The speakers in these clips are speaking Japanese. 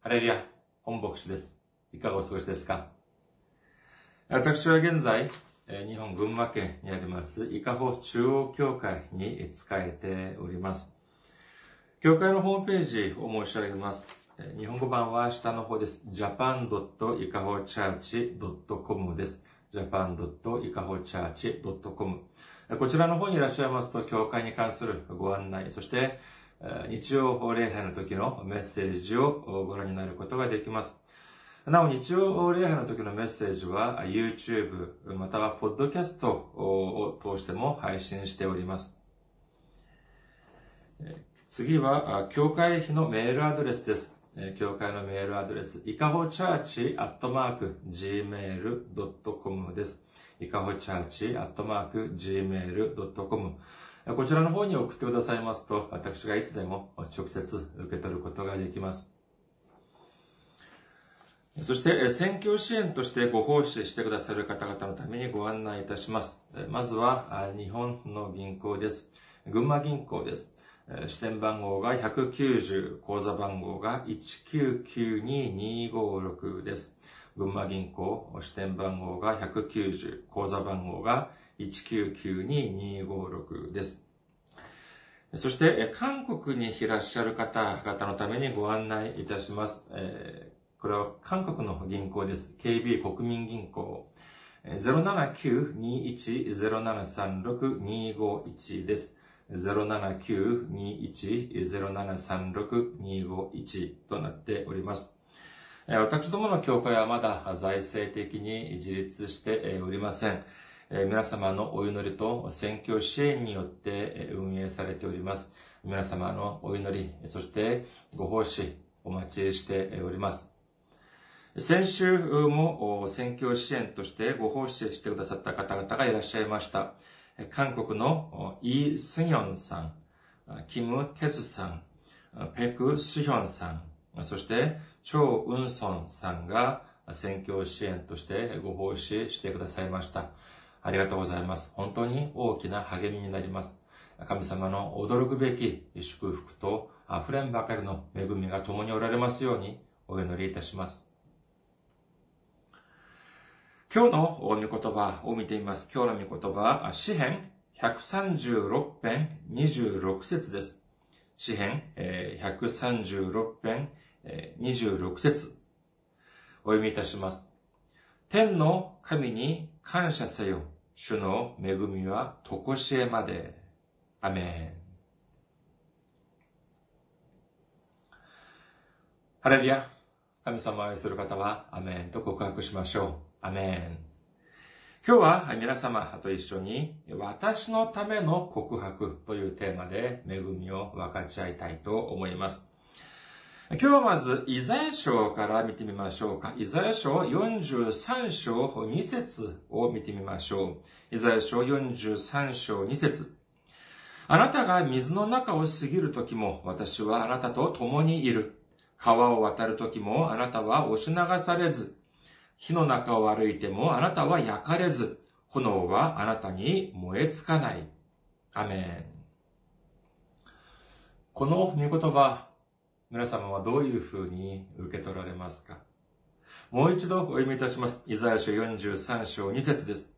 ハレルヤ、本牧師です。いかがお過ごしですか？私は現在、日本群馬県にあります、いかほ中央教会に仕えております。教会のホームページを申し上げます。日本語版は下の方です。japan.ikahochurch.com です。japan.ikahochurch.com。こちらの方にいらっしゃいますと、教会に関するご案内、そして日曜礼拝の時のメッセージをご覧になることができます。なお、日曜礼拝の時のメッセージは YouTube またはポッドキャストを通しても配信しております。次は、教会のメールアドレスです。教会のメールアドレス、ikahochurch@gmail.com です。ikahochurch@gmail.com。こちらの方に送ってくださいますと、私がいつでも直接受け取ることができます。そして、宣教支援としてご奉仕してくださる方々のためにご案内いたします。まずは、日本の銀行です。群馬銀行です。支店番号が190、口座番号が1992256です。群馬銀行、支店番号が190、口座番号が1992256です。そして、韓国にいらっしゃる方々のためにご案内いたします。これは韓国の銀行です。KB 国民銀行。079-21-0736-251 です。079-21-0736-251 となっております。私どもの教会はまだ財政的に自立しておりません。皆様のお祈りと宣教支援によって運営されております。皆様のお祈り、そしてご奉仕、お待ちしております。先週も宣教支援としてご奉仕してくださった方々がいらっしゃいました。韓国のイ・スギョンさん、キム・テスさん、ペク・スヒョンさん、そしてチョ・ウンソンさんが宣教支援としてご奉仕してくださいました。ありがとうございます。本当に大きな励みになります。神様の驚くべき祝福と溢れんばかりの恵みが共におられますようにお祈りいたします。今日の御言葉を見てみます。今日の御言葉は、詩編136編26節です。詩編136編26節。お読みいたします。天の神に感謝せよ。主の恵みは常しえまで。アメン。ハレルヤ、神様を愛する方はアメンと告白しましょう。アメン。今日は皆様と一緒に私のための告白というテーマで恵みを分かち合いたいと思います。今日はまずイザヤ書から見てみましょうか。イザヤ書43章2節を見てみましょう。イザヤ書43章2節。あなたが水の中を過ぎるときも私はあなたと共にいる。川を渡るときもあなたは押し流されず、火の中を歩いてもあなたは焼かれず、炎はあなたに燃え尽かない。アメン。この御言葉、皆様はどういうふうに受け取られますか？もう一度お読みいたします。イザヤ書43章2節です。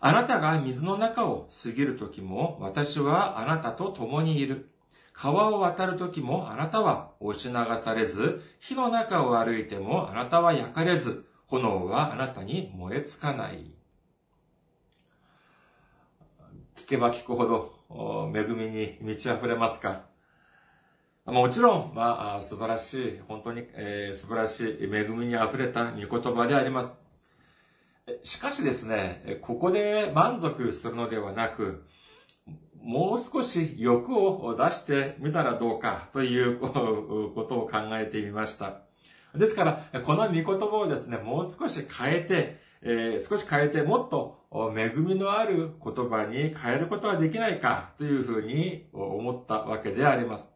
あなたが水の中を過ぎるときも私はあなたと共にいる。川を渡るときもあなたは押し流されず、火の中を歩いてもあなたは焼かれず、炎はあなたに燃え尽かない。聞けば聞くほど恵みに満ち溢れますか？もちろん、素晴らしい、本当に、素晴らしい恵みに溢れた御言葉であります。しかしですね、ここで満足するのではなく、もう少し欲を出してみたらどうかということを考えてみました。ですから、この御言葉をですね、もう少し変えて、もっと恵みのある言葉に変えることはできないかというふうに思ったわけであります。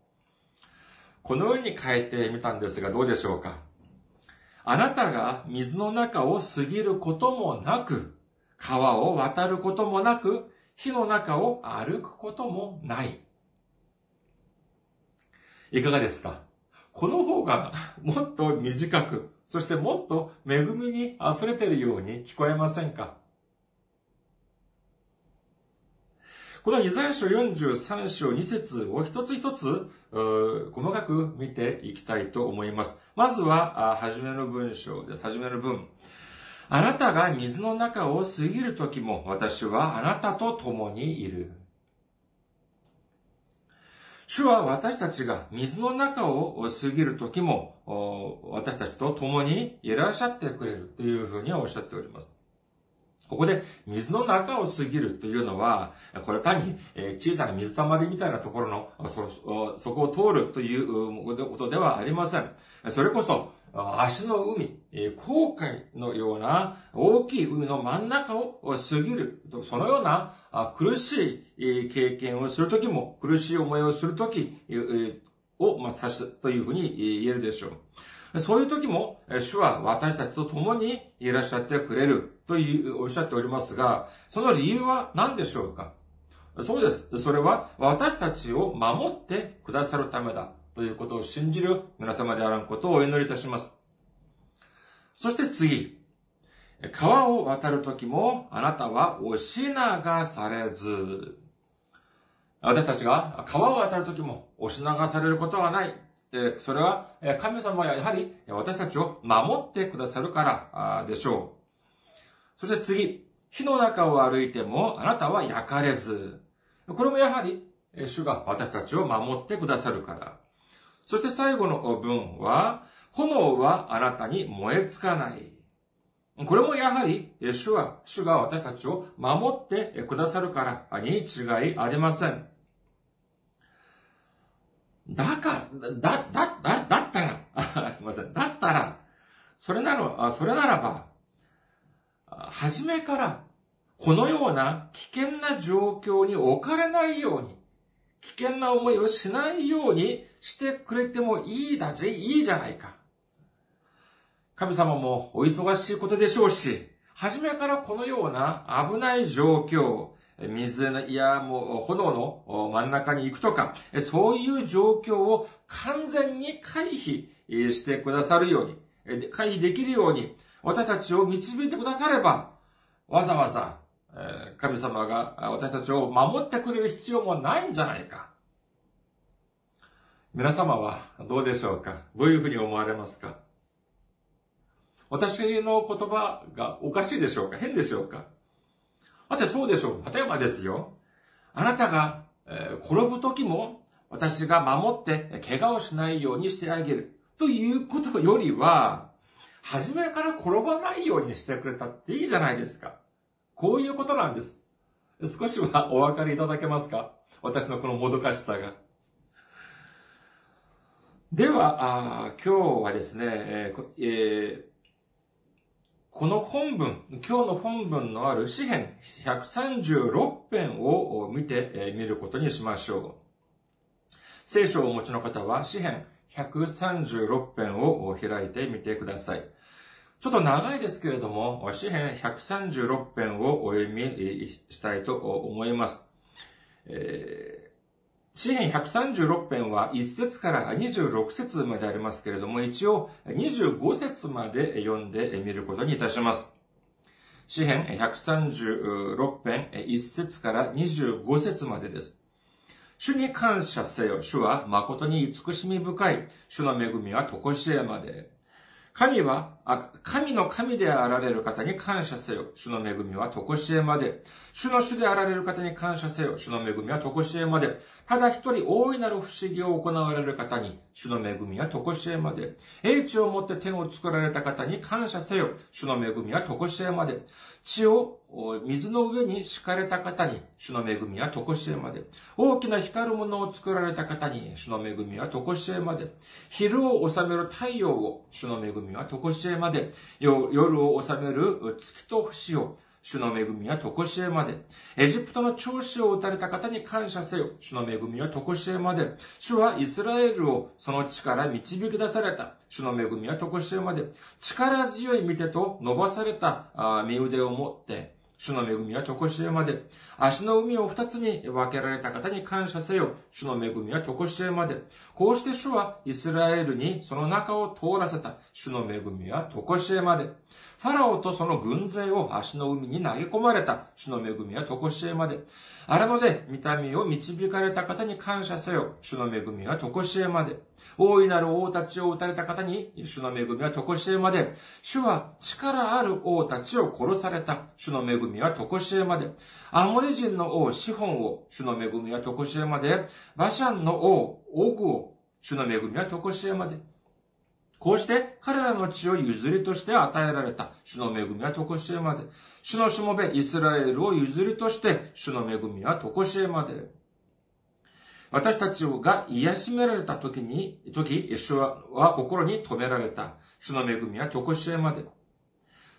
このように変えてみたんですが、どうでしょうか。あなたが水の中を過ぎることもなく、川を渡ることもなく、火の中を歩くこともない。いかがですか？この方がもっと短く、そしてもっと恵みに溢れているように聞こえませんか？このイザヤ書43章2節を一つ一つ細かく見ていきたいと思います。まずは、はじめの文。あなたが水の中を過ぎるときも、私はあなたと共にいる。主は私たちが水の中を過ぎるときも、私たちと共にいらっしゃってくれるというふうにはおっしゃっております。ここで水の中を過ぎるというのは、これ単に小さな水たまりみたいなところの、そこを通るということではありません。それこそ、足の海、紅海のような大きい海の真ん中を過ぎる。そのような苦しい経験をするときも、苦しい思いをするときを指すというふうに言えるでしょう。そういう時も、主は私たちと共にいらっしゃってくれるとおっしゃっておりますが、その理由は何でしょうか？そうです。それは私たちを守ってくださるためだということを信じる皆様であらんことをお祈りいたします。そして次、川を渡る時もあなたは押し流されず。私たちが川を渡る時も押し流されることはない。それは神様はやはり私たちを守ってくださるからでしょう。そして次、火の中を歩いてもあなたは焼かれず。これもやはり主が私たちを守ってくださるから。そして最後の文は、炎はあなたに燃えつかない。これもやはり主が私たちを守ってくださるからに違いありません。だったら、すみません。だったら、それならば、初めから、このような危険な状況に置かれないように、危険な思いをしないようにしてくれてもいいじゃないか。神様もお忙しいことでしょうし、初めからこのような危ない状況、水やもう炎の真ん中に行くとか、そういう状況を完全に回避してくださるように、回避できるように、私たちを導いてくだされば、わざわざ神様が私たちを守ってくれる必要もないんじゃないか。皆様はどうでしょうか？どういうふうに思われますか？私の言葉がおかしいでしょうか？変でしょうか？あとそうでしょう。例えばですよ。あなたが転ぶときも私が守って怪我をしないようにしてあげるということよりは、初めから転ばないようにしてくれたっていいじゃないですか。こういうことなんです。少しはお分かりいただけますか？私のこのもどかしさが。では、今日はですね、この本文、今日の本文のある詩編136編を見てみることにしましょう。聖書をお持ちの方は詩編136編を開いてみてください。ちょっと長いですけれども、詩編136編をお読みしたいと思います。詩編136編は1節から26節までありますけれども、一応25節まで読んでみることにいたします。詩編136編1節から25節までです。主に感謝せよ。主は誠に慈しみ深い。主の恵みはとこしえまで。神の神であられる方に感謝せよ。主の恵みはとこしえまで。主の主であられる方に感謝せよ。主の恵みはとこしえまで。ただ一人大いなる不思議を行われる方に、主の恵みはとこしえまで。英知をもって天を作られた方に感謝せよ。主の恵みはとこしえまで。地を水の上に敷かれた方に、主の恵みはとこしえまで。大きな光るものを作られた方に、主の恵みはとこしえまで。昼を治める太陽を、主の恵みはとこしえまで。夜を治める月と星を、主の恵みはとこしえまで。エジプトの長子を打たれた方に感謝せよ。主の恵みはとこしえまで。主はイスラエルをその地から導き出された。主の恵みはとこしえまで。力強い御手と伸ばされた身腕を持って、主の恵みは常しえまで。足の海を二つに分けられた方に感謝せよ。主の恵みは常しえまで。こうして主はイスラエルにその中を通らせた。主の恵みは常しえまで。ファラオとその軍勢を足の海に投げ込まれた。主の恵みは常しえまで。荒野で見た目を導かれた方に感謝せよ。主の恵みは常しえまで。大いなる王たちを討たれた方に主の恵みは常しえまで。主は力ある王たちを殺された。主の恵みは常しえまで。アモリ人の王シホンを主の恵みは常しえまで。バシャンの王オグを主の恵みは常しえまで。こうして彼らの地を譲りとして与えられた。主の恵みは常しえまで。主のしもべイスラエルを譲りとして主の恵みは常しえまで。私たちが癒しめられた時、主は心に留められた。主の恵みは常しえまで。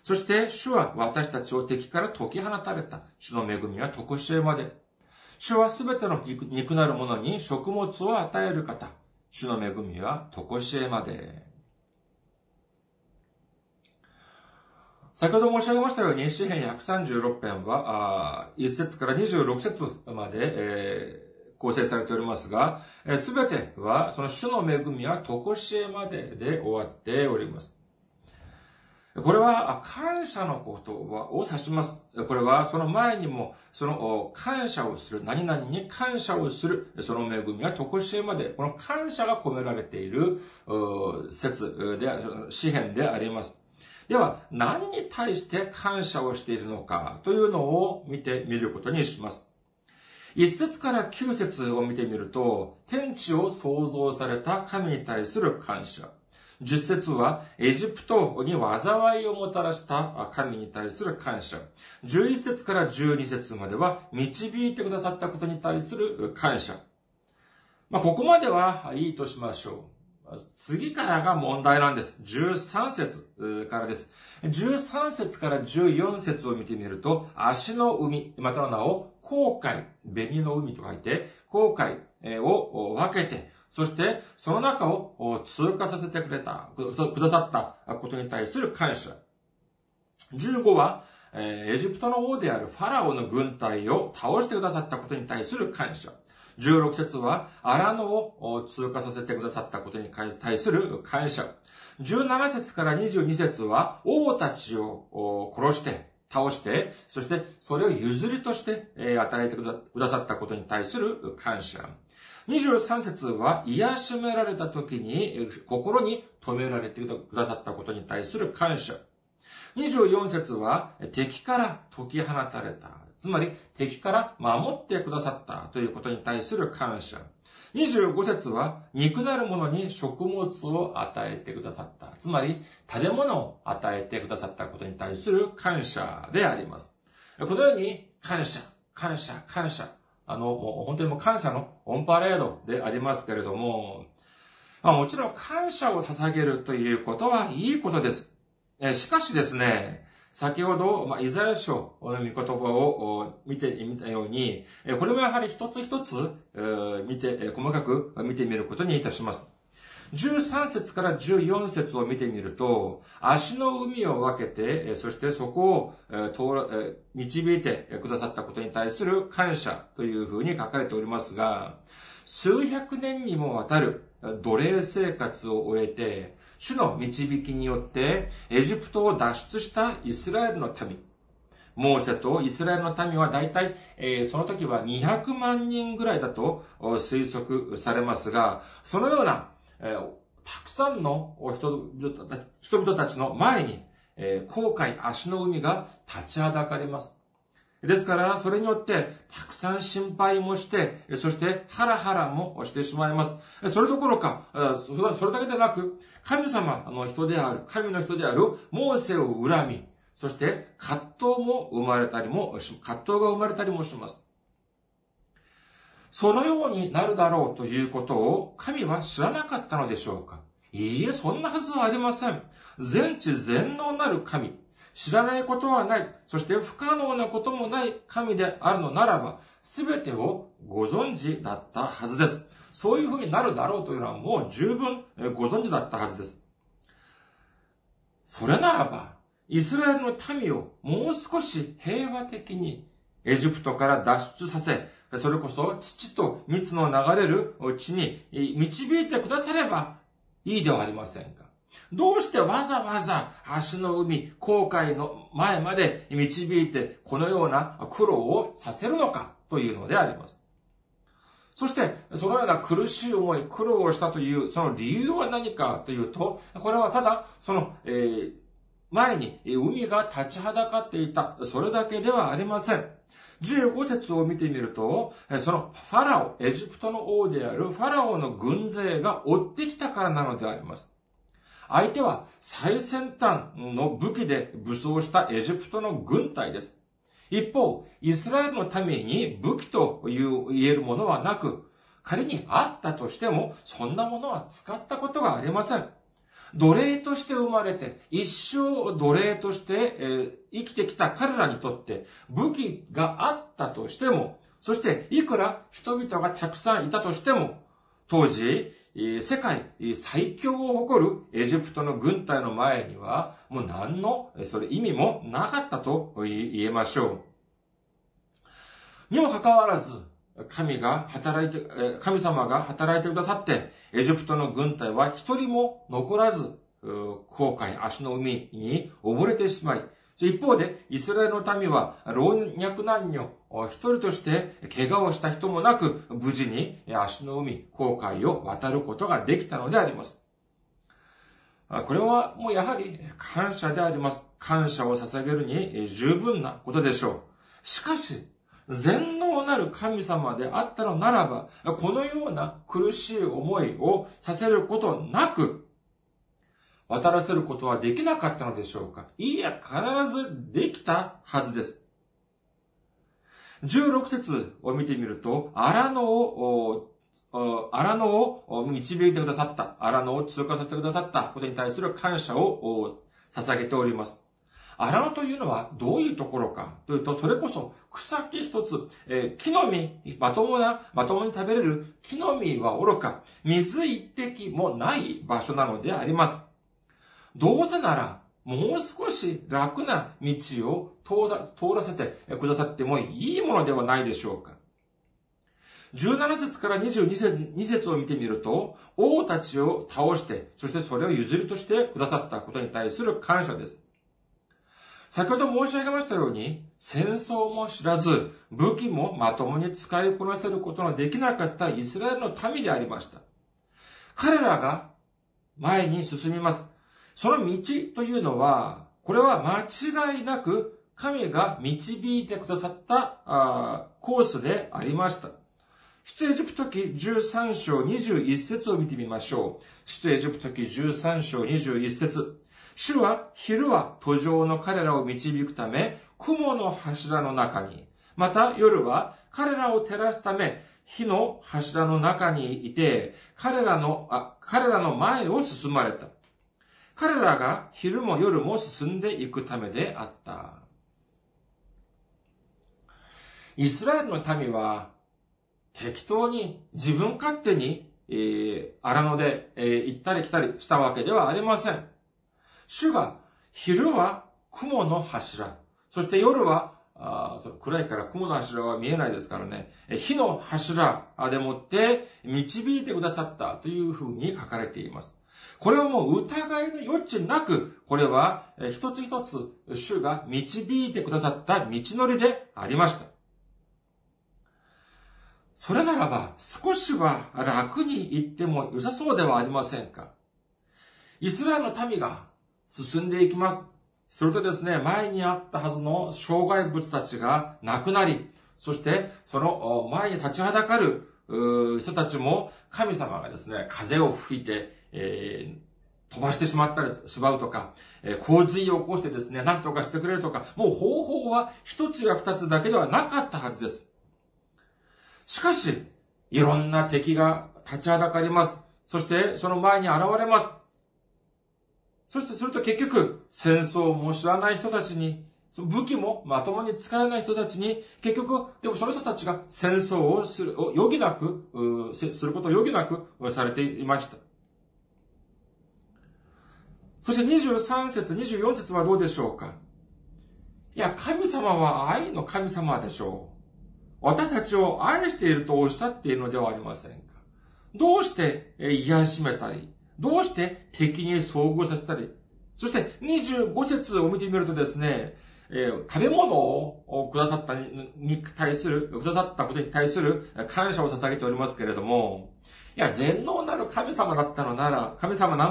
そして主は私たちを敵から解き放たれた。主の恵みは常しえまで。主はすべての肉なるものに食物を与える方。主の恵みは常しえまで。先ほど申し上げましたように、詩編136編は、1節から26節まで、構成されておりますが、すべてはその主の恵みは常しえまでで終わっております。これは感謝の言葉を指します。これはその前にも、その感謝をする、何々に感謝をする、その恵みは常しえまで、この感謝が込められている節で、詩編であります。では、何に対して感謝をしているのかというのを見てみることにします。1節から9節を見てみると、天地を創造された神に対する感謝。10節は、エジプトに災いをもたらした神に対する感謝。11節から12節までは、導いてくださったことに対する感謝。ここまではいいとしましょう。次からが問題なんです。13節からです。13節から14節を見てみると、足の海、またの名を、紅海、紅の海と書いて、紅海を分けて、そしてその中を通過させてくださったことに対する感謝。15は、エジプトの王であるファラオの軍隊を倒してくださったことに対する感謝。16節は、荒野を通過させてくださったことに対する感謝。17節から22節は、王たちを殺して、倒して、そしてそれを譲りとして与えてくださったことに対する感謝。23節は、癒しめられた時に心に留められてくださったことに対する感謝。24節は、敵から解き放たれた。つまり、敵から守ってくださったということに対する感謝。25節は、肉なるものに食物を与えてくださった。つまり、食べ物を与えてくださったことに対する感謝であります。このように、感謝、感謝、感謝。もう本当にもう感謝のオンパレードでありますけれども、もちろん感謝を捧げるということはいいことです。しかしですね、先ほど、イザヤ書の御言葉を見てみたように、これもやはり一つ一つ細かく見てみることにいたします。13節から14節を見てみると、足の海を分けて、そしてそこを導いてくださったことに対する感謝というふうに書かれておりますが、数百年にもわたる奴隷生活を終えて、主の導きによってエジプトを脱出したイスラエルの民。モーセとイスラエルの民は大体、その時は200万人ぐらいだと推測されますが、そのような、たくさんの人々たちの前に、紅海足の海が立ちはだかります。ですから、それによって、たくさん心配もして、そして、ハラハラもしてしまいます。それどころか、それだけでなく、神の人である、モーセを恨み、そして、葛藤が生まれたりもします。そのようになるだろうということを、神は知らなかったのでしょうか？いいえ、そんなはずはありません。全知全能なる神。知らないことはない、そして不可能なこともない神であるのならば、すべてをご存知だったはずです。そういうふうになるだろうというのはもう十分ご存知だったはずです。それならば、イスラエルの民をもう少し平和的にエジプトから脱出させ、それこそ乳と蜜の流れるうちに導いてくださればいいではありませんか。どうしてわざわざ足の海、航海の前まで導いてこのような苦労をさせるのかというのであります。そしてそのような苦しい思い、苦労をしたというその理由は何かというと、これはただその、前に海が立ちはだかっていた、それだけではありません。15節を見てみると、そのファラオ、エジプトの王であるファラオの軍勢が追ってきたからなのであります。相手は最先端の武器で武装したエジプトの軍隊です。一方、イスラエルの民に武器と言えるものはなく、仮にあったとしても、そんなものは使ったことがありません。奴隷として生まれて、一生奴隷として、生きてきた彼らにとって、武器があったとしても、そしていくら人々がたくさんいたとしても、当時、世界最強を誇るエジプトの軍隊の前には、もう何の意味もなかったと言えましょう。にもかかわらず、神様が働いてくださって、エジプトの軍隊は一人も残らず、航海、足の海に溺れてしまい、一方でイスラエルの民は老若男女一人として怪我をした人もなく、無事に足の海、航海を渡ることができたのであります。これはもうやはり感謝であります。感謝を捧げるに十分なことでしょう。しかし、全能なる神様であったのならば、このような苦しい思いをさせることなく、渡らせることはできなかったのでしょうか。いや、必ずできたはずです。16節を見てみると、アラノを導いてくださった、アラノを通過させてくださったことに対する感謝を捧げております。アラノというのはどういうところかというと、それこそ草木一つ、木の実、まともに食べれる木の実はおろか、水一滴もない場所なのであります。どうせなら、もう少し楽な道を通らせてくださってもいいものではないでしょうか。17節から22節を見てみると、王たちを倒して、そしてそれを譲りとしてくださったことに対する感謝です。先ほど申し上げましたように、戦争も知らず、武器もまともに使いこなせることのできなかったイスラエルの民でありました。彼らが前に進みます。その道というのは、これは間違いなく神が導いてくださったコースでありました。出エジプト記13章21節を見てみましょう。出エジプト記13章21節。主は昼は途上の彼らを導くため、雲の柱の中に、また夜は彼らを照らすため、火の柱の中にいて、彼らの前を進まれた。彼らが昼も夜も進んでいくためであった。イスラエルの民は適当に自分勝手に、荒野で、行ったり来たりしたわけではありません。主が昼は雲の柱、そして夜は暗いから雲の柱は見えないですからね、火の柱でもって導いてくださったというふうに書かれています。これはもう疑いの余地なく、これは一つ一つ主が導いてくださった道のりでありました。それならば少しは楽に行っても良さそうではありませんか。イスラエルの民が進んでいきます。するとですね、前にあったはずの障害物たちがなくなり、そしてその前に立ちはだかる人たちも神様がですね、風を吹いて、飛ばしてしまったりしまうとか、洪水を起こしてですね、何とかしてくれるとか、もう方法は一つや二つだけではなかったはずです。しかし、いろんな敵が立ちはだかります。そして、その前に現れます。そして、すると結局、戦争も知らない人たちに、武器もまともに使えない人たちに、結局、でもその人たちが戦争をすることを余儀なくされていました。そして23節、24節はどうでしょうか。いや、神様は愛の神様でしょう。私たちを愛しているとおっしゃっているのではありませんか。どうして癒しめたり、どうして敵に遭遇させたり、そして25節を見てみるとですね、食べ物をくださったことに対する感謝を捧げておりますけれども、いや、全能なる神様だったのなら、神様な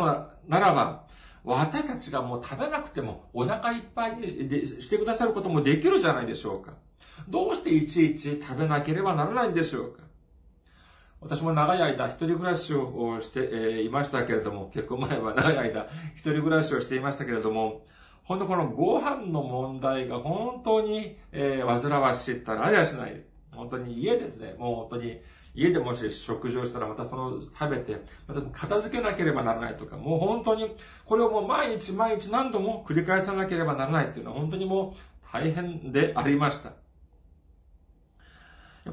らば、私たちがもう食べなくてもお腹いっぱいにしてくださることもできるじゃないでしょうか。どうしていちいち食べなければならないんでしょうか。私も長い間一人暮らしをしていましたけれども、結婚前は長い間一人暮らしをしていましたけれども、本当このご飯の問題が本当に煩わしいったらありゃしない。本当に家ですね。もう本当に家でもし食事をしたらまたその食べて、また片付けなければならないとか、もう本当にこれをもう毎日毎日何度も繰り返さなければならないっていうのは本当にもう大変でありました。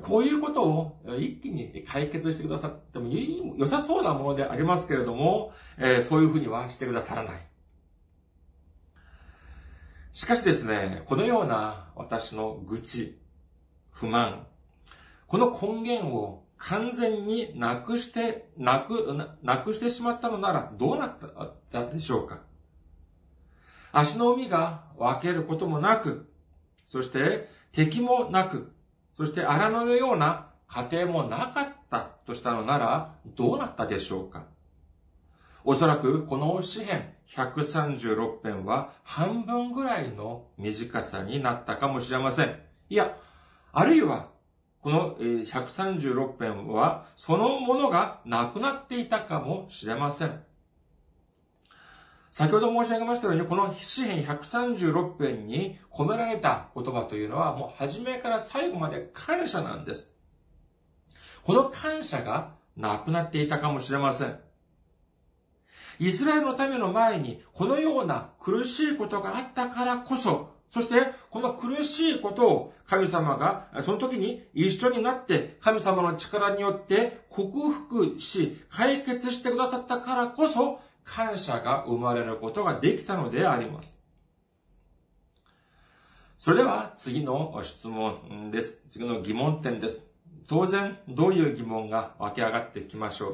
こういうことを一気に解決してくださっても良さそうなものでありますけれども、そういうふうにはしてくださらない。しかしですね、このような私の愚痴、不満、この根源を完全になくしてしまったのならどうなったでしょうか。足の海が分けることもなく、そして敵もなく、そして荒野のような家庭もなかったとしたのならどうなったでしょうか。おそらくこの詩編136編は半分ぐらいの短さになったかもしれません。いや、あるいはこの136編はそのものがなくなっていたかもしれません。先ほど申し上げましたように、この詩編136編に込められた言葉というのは、もう初めから最後まで感謝なんです。この感謝がなくなっていたかもしれません。イスラエルの民の前に、このような苦しいことがあったからこそ、そしてこの苦しいことを神様が、その時に一緒になって、神様の力によって克服し、解決してくださったからこそ、感謝が生まれることができたのであります。それでは次の質問です。次の疑問点です。当然、どういう疑問が湧き上がってきます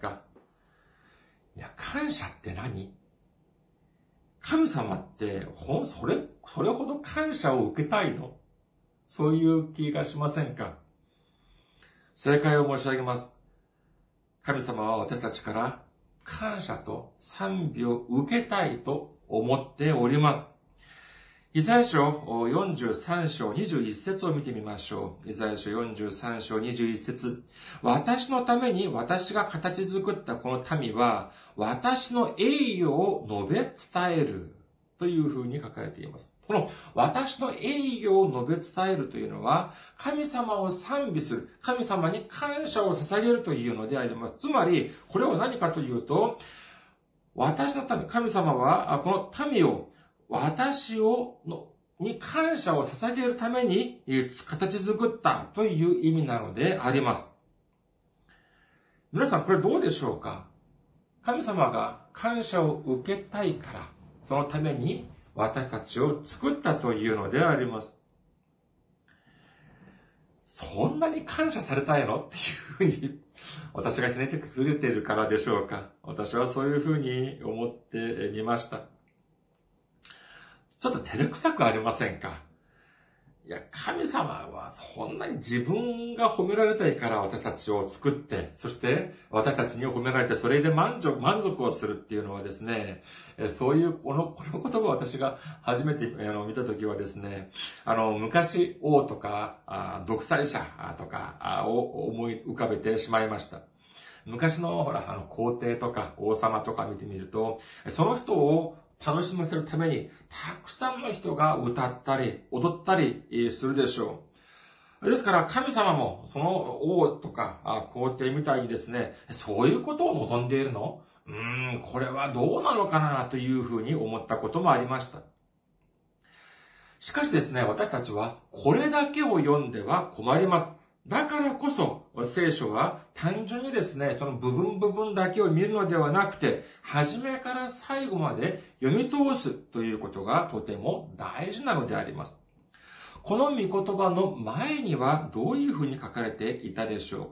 か。いや、感謝って何？神様って、それほど感謝を受けたいの？そういう気がしませんか。正解を申し上げます。神様は私たちから、感謝と賛美を受けたいと思っております。イザヤ書43章21節を見てみましょう。イザヤ書43章21節。私のために私が形作ったこの民は、私の栄誉を述べ伝える。というふうに書かれています。この私の栄誉を述べ伝えるというのは、神様を賛美する、神様に感謝を捧げるというのであります。つまり、これは何かというと、私の民、神様は、この民を、に感謝を捧げるために、形作ったという意味なのであります。皆さん、これどうでしょうか？神様が感謝を受けたいから、そのために私たちを作ったというのであります。そんなに感謝されたいの？っていうふうに私がひねってくれているからでしょうか。私はそういうふうに思ってみました。ちょっと照れくさくありませんか？いや、神様はそんなに自分が褒められたいから私たちを作って、そして私たちに褒められてそれで満足をするっていうのはですね、そういうこの言葉を私が初めて見たときはですね、昔王とか独裁者とかを思い浮かべてしまいました。昔のほら皇帝とか王様とか見てみると、その人を楽しませるために、たくさんの人が歌ったり、踊ったりするでしょう。ですから、神様も、その王とか皇帝みたいにですね、そういうことを望んでいるの？これはどうなのかなというふうに思ったこともありました。しかしですね、私たちは、これだけを読んでは困ります。だからこそ、聖書は単純にですね、その部分部分だけを見るのではなくて、初めから最後まで読み通すということがとても大事なのであります。この御言葉の前にはどういうふうに書かれているでしょ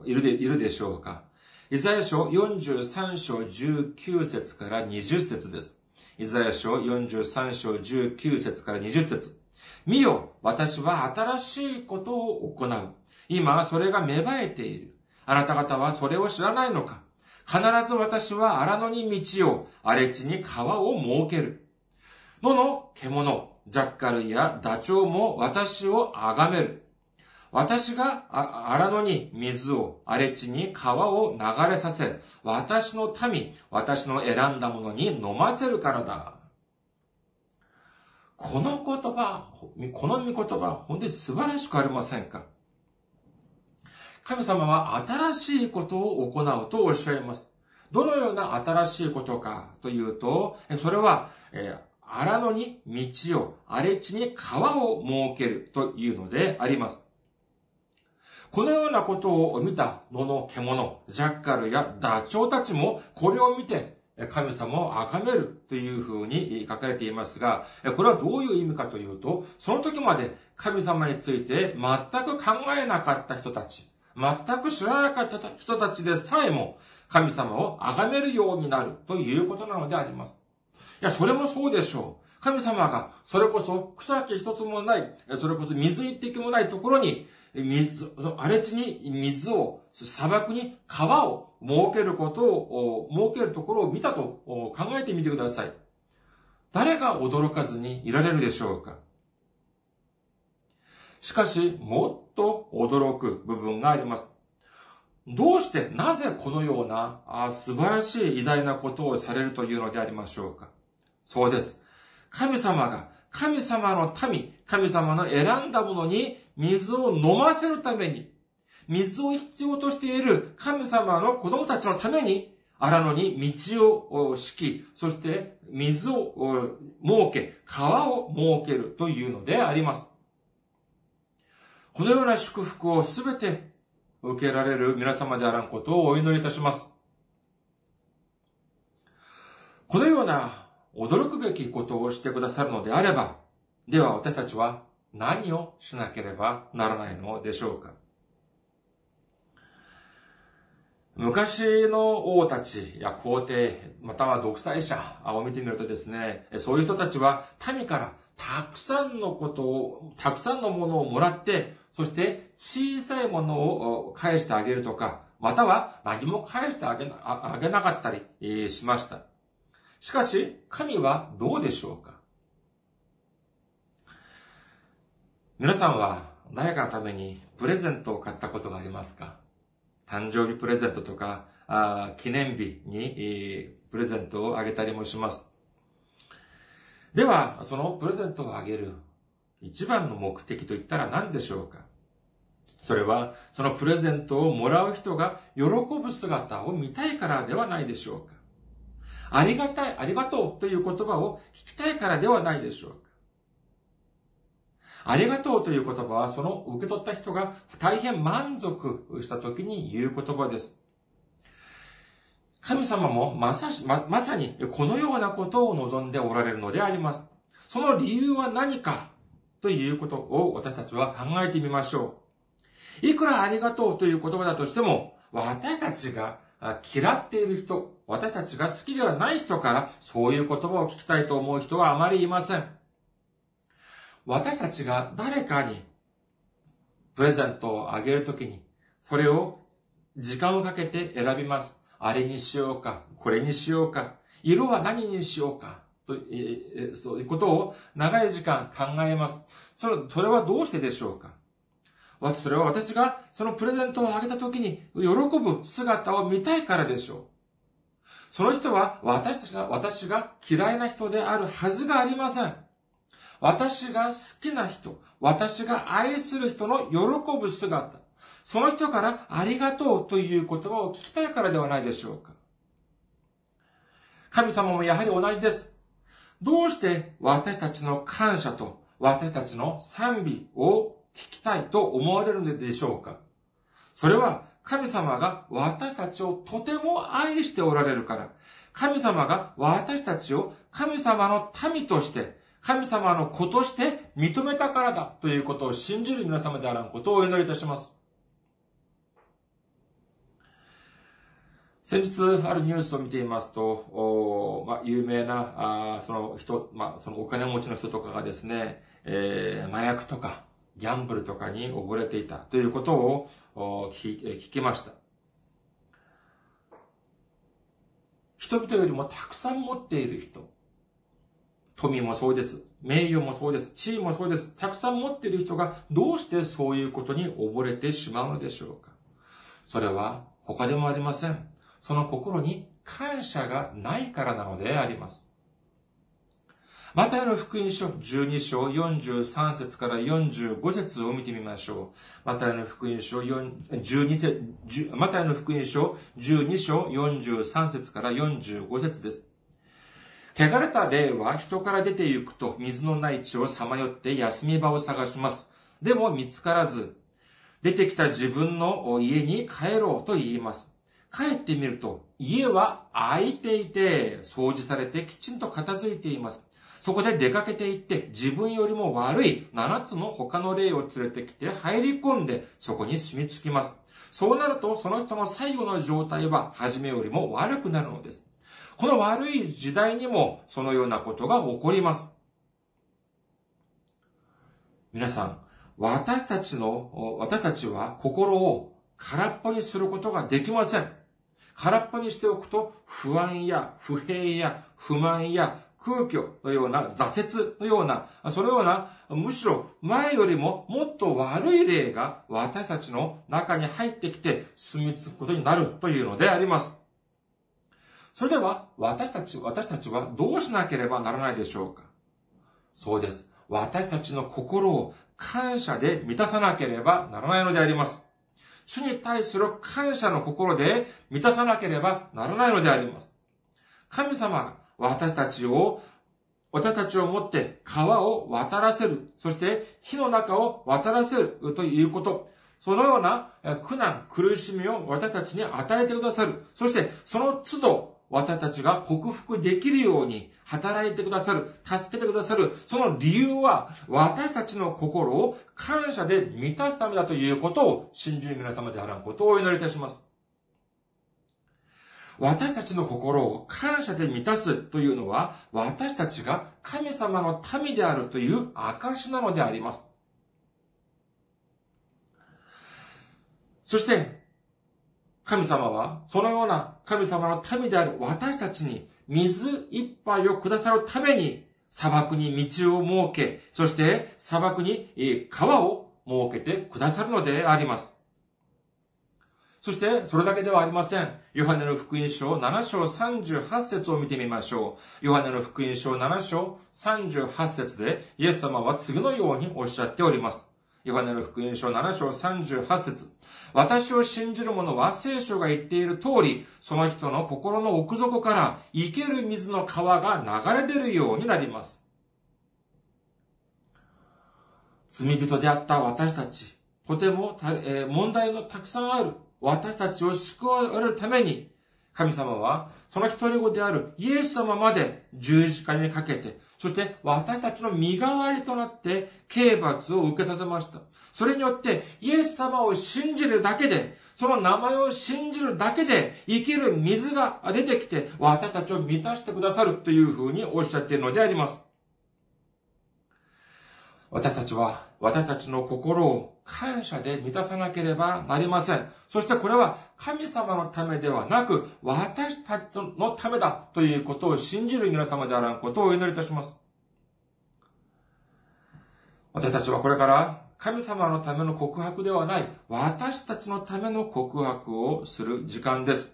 うか。イザヤ書43章19節から20節です。イザヤ書43章19節から20節。見よ、私は新しいことを行う。今、それが芽生えている。あなた方はそれを知らないのか。必ず私は荒野に道を、荒れ地に川を設ける。野の獣、ジャッカルやダチョウも私を崇める。私が荒野に水を、荒れ地に川を流れさせ、私の民、私の選んだものに飲ませるからだ。この御言葉、本当に素晴らしくありませんか？神様は新しいことを行うとおっしゃいます。どのような新しいことかというと、それは、荒野に道を、荒れ地に川を設けるというのであります。このようなことを見た野の獣、ジャッカルやダチョウたちもこれを見て神様を崇めるというふうに書かれていますが、これはどういう意味かというと、その時まで神様について全く考えなかった人たち、全く知らなかった人たちでさえも神様を崇めるようになるということなのであります。いや、それもそうでしょう。神様が、それこそ草木一つもない、それこそ水一滴もないところに、荒れ地に水を、砂漠に川を設けるところを見たと考えてみてください。誰が驚かずにいられるでしょうか？しかし、もっと驚く部分があります。どうして、なぜこのような素晴らしい偉大なことをされるというのでありましょうか？そうです。神様が、神様の民、神様の選んだものに水を飲ませるために、水を必要としている神様の子供たちのために、荒野に道を敷き、そして水を設け、川を設けるというのであります。このような祝福をすべて受けられる皆様であらんことをお祈りいたします。このような驚くべきことをしてくださるのであれば、では私たちは何をしなければならないのでしょうか。昔の王たちや皇帝、または独裁者を見てみるとですね、そういう人たちは民からたくさんのものをもらって、そして小さいものを返してあげるとか、または何も返してあげなかったりしました。しかし、神はどうでしょうか？皆さんは誰かのためにプレゼントを買ったことがありますか？誕生日プレゼントとか、記念日にプレゼントをあげたりもします。では、そのプレゼントをあげる一番の目的といったら何でしょうか？それは、そのプレゼントをもらう人が喜ぶ姿を見たいからではないでしょうか？ありがとうという言葉を聞きたいからではないでしょうか？ありがとうという言葉は、その受け取った人が大変満足した時に言う言葉です。神様もまさにこのようなことを望んでおられるのであります。その理由は何かということを私たちは考えてみましょう。いくらありがとうという言葉だとしても、私たちが嫌っている人、私たちが好きではない人からそういう言葉を聞きたいと思う人はあまりいません。私たちが誰かにプレゼントをあげるときに、それを時間をかけて選びます。あれにしようか、これにしようか、色は何にしようか。そういうことを長い時間考えます。それはどうしてでしょうか？それは私がそのプレゼントをあげた時に喜ぶ姿を見たいからでしょう。その人は私が嫌いな人であるはずがありません。私が好きな人、私が愛する人の喜ぶ姿、その人からありがとうという言葉を聞きたいからではないでしょうか。神様もやはり同じです。どうして私たちの感謝と私たちの賛美を聞きたいと思われるのでしょうか？それは神様が私たちをとても愛しておられるから、神様が私たちを神様の民として、神様の子として認めたからだということを信じる皆様であらんことをお祈りいたします。先日あるニュースを見ていますと、有名なその人、そのお金持ちの人とかがですね、麻薬とかギャンブルとかに溺れていたということを聞きました。人々よりもたくさん持っている人、富もそうです。名誉もそうです。地位もそうです。たくさん持っている人がどうしてそういうことに溺れてしまうのでしょうか。それは他でもありません。その心に感謝がないからなのであります。マタイの福音書12章43節から45節を見てみましょう。マタイの福音書12章43節から45節です。汚れた霊は人から出て行くと水のない地をさまよって休み場を探します。でも見つからず、出てきた自分の家に帰ろうと言います。帰ってみると、家は空いていて、掃除されてきちんと片付いています。そこで出かけて行って、自分よりも悪い7つの他の霊を連れてきて入り込んで、そこに住み着きます。そうなると、その人の最後の状態は、初めよりも悪くなるのです。この悪い時代にも、そのようなことが起こります。皆さん、私たちは心を空っぽにすることができません。空っぽにしておくと、不安や不平や不満や空虚のような挫折のような、そのような、むしろ前よりももっと悪い霊が私たちの中に入ってきて住み着くことになるというのであります。それでは私たちはどうしなければならないでしょうか。そうです。私たちの心を感謝で満たさなければならないのであります。主に対する感謝の心で満たさなければならないのであります。神様が私たちをもって川を渡らせる、そして火の中を渡らせるということ、そのような苦難、苦しみを私たちに与えてくださる、そしてその都度私たちが克服できるように働いてくださる、助けてくださる、その理由は私たちの心を感謝で満たすためだということを信じる皆様であらんことをお祈りいたします。私たちの心を感謝で満たすというのは私たちが神様の民であるという証なのであります。そして、神様は、そのような神様の民である私たちに水一杯をくださるために砂漠に道を設け、そして砂漠に川を設けてくださるのであります。そして、それだけではありません。ヨハネの福音書7章38節を見てみましょう。ヨハネの福音書7章38節で、イエス様は次のようにおっしゃっております。ヨハネの福音書7章38節。私を信じる者は聖書が言っている通り、その人の心の奥底から生ける水の川が流れ出るようになります。罪人であった私たち、とても問題のたくさんある私たちを救われるために、神様はその一人子であるイエス様まで十字架にかけて、そして私たちの身代わりとなって刑罰を受けさせました。それによってイエス様を信じるだけで、その名前を信じるだけで生きる水が出てきて私たちを満たしてくださるというふうにおっしゃっているのであります。私たちは私たちの心を感謝で満たさなければなりません。そしてこれは神様のためではなく私たちのためだということを信じる皆様であらんことをお祈りいたします。私たちはこれから神様のための告白ではない私たちのための告白をする時間です。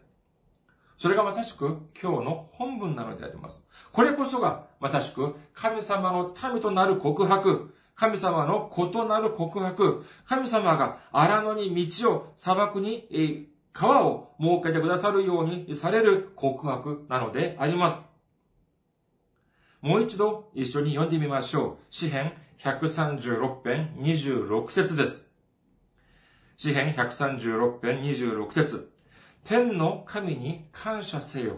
それがまさしく今日の本文なのであります。これこそがまさしく神様の民となる告白、神様の異なる告白、神様が荒野に道を、砂漠に川を設けてくださるようにされる告白なのであります。もう一度一緒に読んでみましょう。詩編136編26節です。詩編136編26節。天の神に感謝せよ。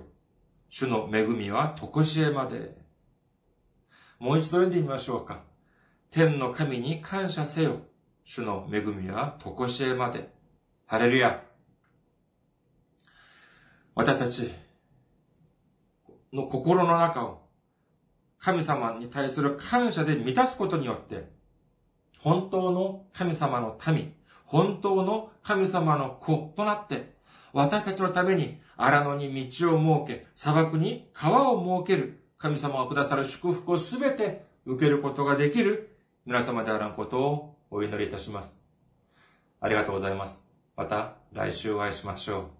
主の恵みはとこしえまで。もう一度読んでみましょうか。天の神に感謝せよ。主の恵みはとこしえまで。ハレルヤ。私たちの心の中を神様に対する感謝で満たすことによって、本当の神様の民、本当の神様の子となって、私たちのために荒野に道を設け、砂漠に川を設ける、神様がくださる祝福をすべて受けることができる皆様であらんことをお祈りいたします。ありがとうございます。また来週お会いしましょう。